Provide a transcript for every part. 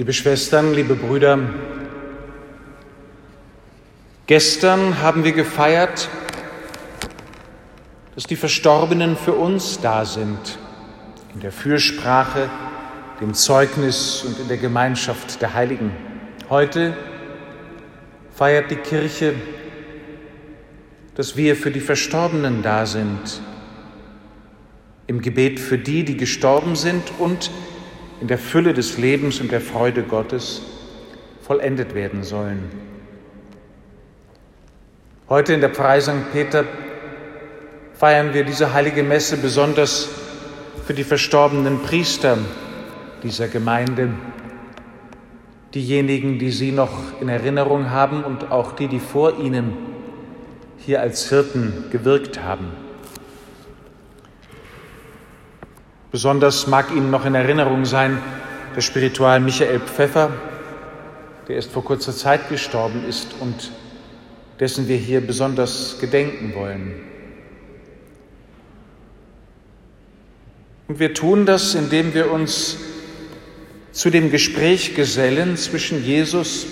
Liebe Schwestern, liebe Brüder, gestern haben wir gefeiert, dass die Verstorbenen für uns da sind, in der Fürsprache, dem Zeugnis und in der Gemeinschaft der Heiligen. Heute feiert die Kirche, dass wir für die Verstorbenen da sind, im Gebet für die, die gestorben sind und in der Fülle des Lebens und der Freude Gottes vollendet werden sollen. Heute in der Pfarrei St. Peter feiern wir diese heilige Messe besonders für die verstorbenen Priester dieser Gemeinde, diejenigen, die sie noch in Erinnerung haben und auch die, die vor ihnen hier als Hirten gewirkt haben. Besonders mag Ihnen noch in Erinnerung sein der Spiritual Michael Pfeffer, der erst vor kurzer Zeit gestorben ist und dessen wir hier besonders gedenken wollen. Und wir tun das, indem wir uns zu dem Gespräch gesellen zwischen Jesus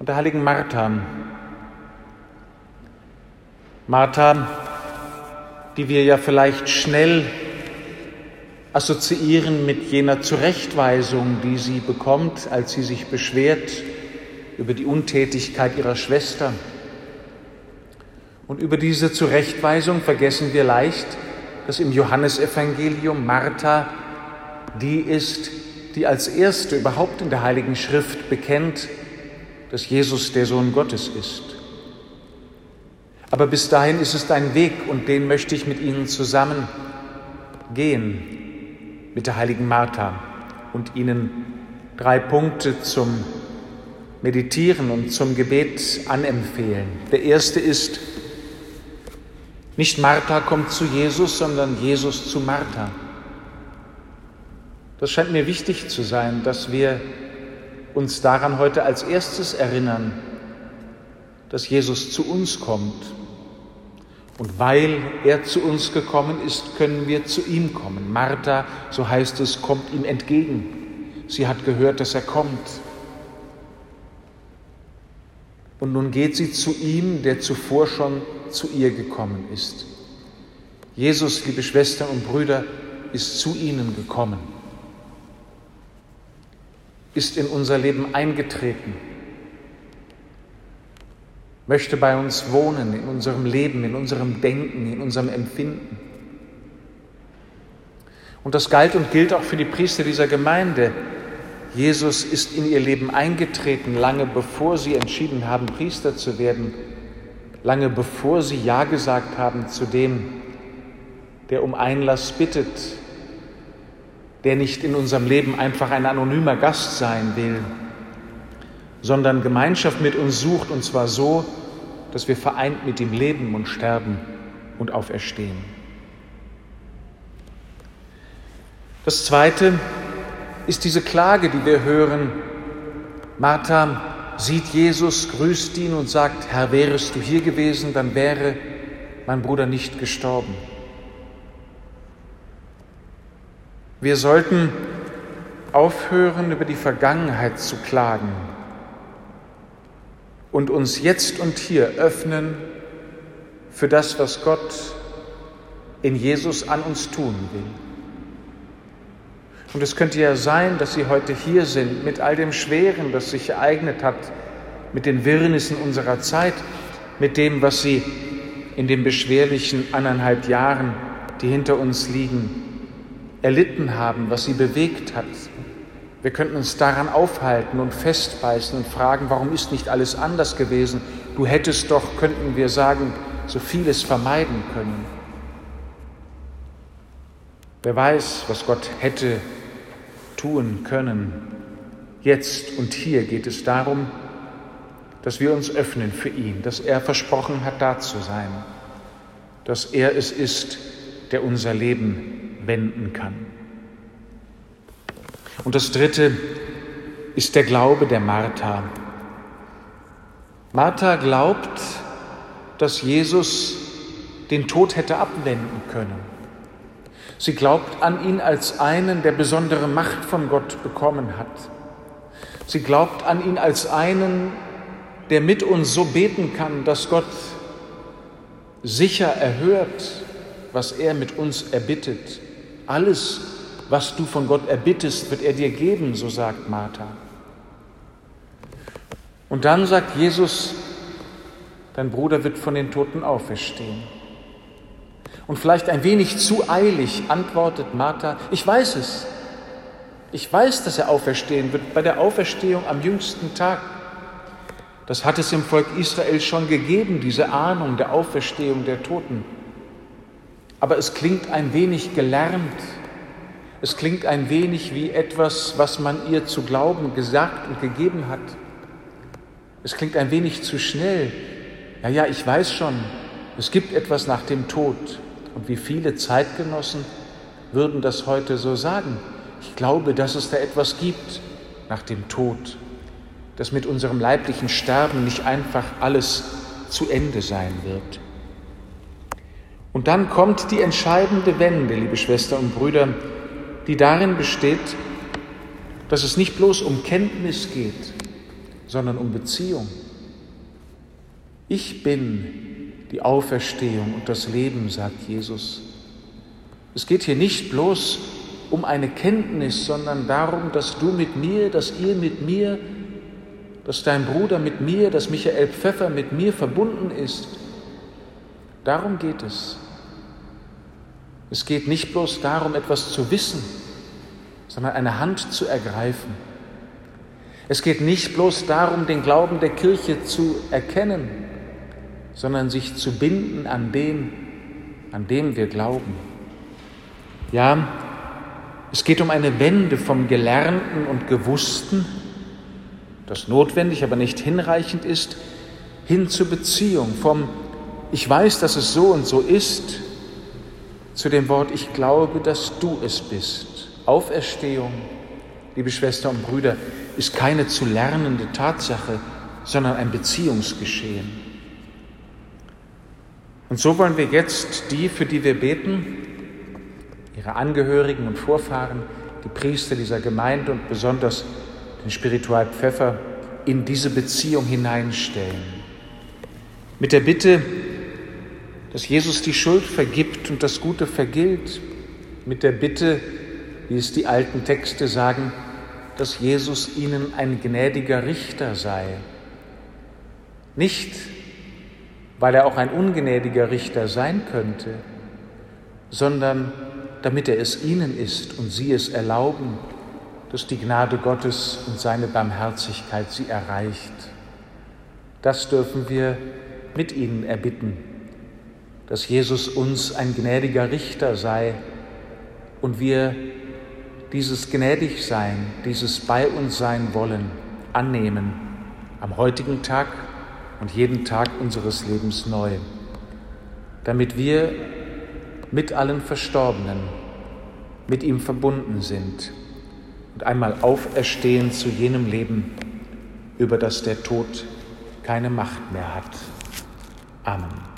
und der heiligen Martha. Martha, die wir ja vielleicht schnell assoziieren mit jener Zurechtweisung, die sie bekommt, als sie sich beschwert über die Untätigkeit ihrer Schwester. Und über diese Zurechtweisung vergessen wir leicht, dass im Johannesevangelium Martha die ist, die als Erste überhaupt in der Heiligen Schrift bekennt, dass Jesus der Sohn Gottes ist. Aber bis dahin ist es ein Weg, und den möchte ich mit Ihnen zusammen gehen, mit der heiligen Martha, und Ihnen 3 Punkte zum Meditieren und zum Gebet anempfehlen. Der erste ist, nicht Martha kommt zu Jesus, sondern Jesus zu Martha. Das scheint mir wichtig zu sein, dass wir uns daran heute als erstes erinnern, dass Jesus zu uns kommt. Und weil er zu uns gekommen ist, können wir zu ihm kommen. Martha, so heißt es, kommt ihm entgegen. Sie hat gehört, dass er kommt. Und nun geht sie zu ihm, der zuvor schon zu ihr gekommen ist. Jesus, liebe Schwestern und Brüder, ist zu ihnen gekommen, ist in unser Leben eingetreten, möchte bei uns wohnen, in unserem Leben, in unserem Denken, in unserem Empfinden. Und das galt und gilt auch für die Priester dieser Gemeinde. Jesus ist in ihr Leben eingetreten, lange bevor sie entschieden haben, Priester zu werden, lange bevor sie Ja gesagt haben zu dem, der um Einlass bittet, der nicht in unserem Leben einfach ein anonymer Gast sein will, sondern Gemeinschaft mit uns sucht, und zwar so, dass wir vereint mit ihm leben und sterben und auferstehen. Das Zweite ist diese Klage, die wir hören. Martha sieht Jesus, grüßt ihn und sagt: Herr, wärest du hier gewesen, dann wäre mein Bruder nicht gestorben. Wir sollten aufhören, über die Vergangenheit zu klagen, und uns jetzt und hier öffnen für das, was Gott in Jesus an uns tun will. Und es könnte ja sein, dass Sie heute hier sind, mit all dem Schweren, das sich ereignet hat, mit den Wirrnissen unserer Zeit, mit dem, was Sie in den beschwerlichen 1,5 Jahren, die hinter uns liegen, erlitten haben, was Sie bewegt hat. Wir könnten uns daran aufhalten und festbeißen und fragen, warum ist nicht alles anders gewesen? Du hättest doch, könnten wir sagen, so vieles vermeiden können. Wer weiß, was Gott hätte tun können. Jetzt und hier geht es darum, dass wir uns öffnen für ihn, dass er versprochen hat, da zu sein, dass er es ist, der unser Leben wenden kann. Und das Dritte ist der Glaube der Martha. Martha glaubt, dass Jesus den Tod hätte abwenden können. Sie glaubt an ihn als einen, der besondere Macht von Gott bekommen hat. Sie glaubt an ihn als einen, der mit uns so beten kann, dass Gott sicher erhört, was er mit uns erbittet. Alles, was du von Gott erbittest, wird er dir geben, so sagt Martha. Und dann sagt Jesus, dein Bruder wird von den Toten auferstehen. Und vielleicht ein wenig zu eilig antwortet Martha, ich weiß es. Ich weiß, dass er auferstehen wird bei der Auferstehung am jüngsten Tag. Das hat es im Volk Israel schon gegeben, diese Ahnung der Auferstehung der Toten. Aber es klingt ein wenig gelernt. Es klingt ein wenig wie etwas, was man ihr zu glauben gesagt und gegeben hat. Es klingt ein wenig zu schnell. Ja, ich weiß schon, es gibt etwas nach dem Tod. Und wie viele Zeitgenossen würden das heute so sagen. Ich glaube, dass es da etwas gibt nach dem Tod, dass mit unserem leiblichen Sterben nicht einfach alles zu Ende sein wird. Und dann kommt die entscheidende Wende, liebe Schwestern und Brüder, die darin besteht, dass es nicht bloß um Kenntnis geht, sondern um Beziehung. Ich bin die Auferstehung und das Leben, sagt Jesus. Es geht hier nicht bloß um eine Kenntnis, sondern darum, dass du mit mir, dass ihr mit mir, dass dein Bruder mit mir, dass Michael Pfeffer mit mir verbunden ist. Darum geht es. Es geht nicht bloß darum, etwas zu wissen, sondern eine Hand zu ergreifen. Es geht nicht bloß darum, den Glauben der Kirche zu erkennen, sondern sich zu binden an dem wir glauben. Ja, es geht um eine Wende vom Gelernten und Gewussten, das notwendig, aber nicht hinreichend ist, hin zur Beziehung, vom Ich weiß, dass es so und so ist, zu dem Wort Ich glaube, dass du es bist. Auferstehung, liebe Schwestern und Brüder, ist keine zu lernende Tatsache, sondern ein Beziehungsgeschehen. Und so wollen wir jetzt die, für die wir beten, ihre Angehörigen und Vorfahren, die Priester dieser Gemeinde und besonders den Spiritual Pfeffer in diese Beziehung hineinstellen. Mit der Bitte, dass Jesus die Schuld vergibt und das Gute vergilt. Mit der Bitte, wie es die alten Texte sagen, dass Jesus ihnen ein gnädiger Richter sei. Nicht, weil er auch ein ungnädiger Richter sein könnte, sondern damit er es ihnen ist und sie es erlauben, dass die Gnade Gottes und seine Barmherzigkeit sie erreicht. Das dürfen wir mit ihnen erbitten, dass Jesus uns ein gnädiger Richter sei und wir dieses Gnädigsein, dieses bei uns sein wollen, annehmen am heutigen Tag und jeden Tag unseres Lebens neu, damit wir mit allen Verstorbenen mit ihm verbunden sind und einmal auferstehen zu jenem Leben, über das der Tod keine Macht mehr hat. Amen.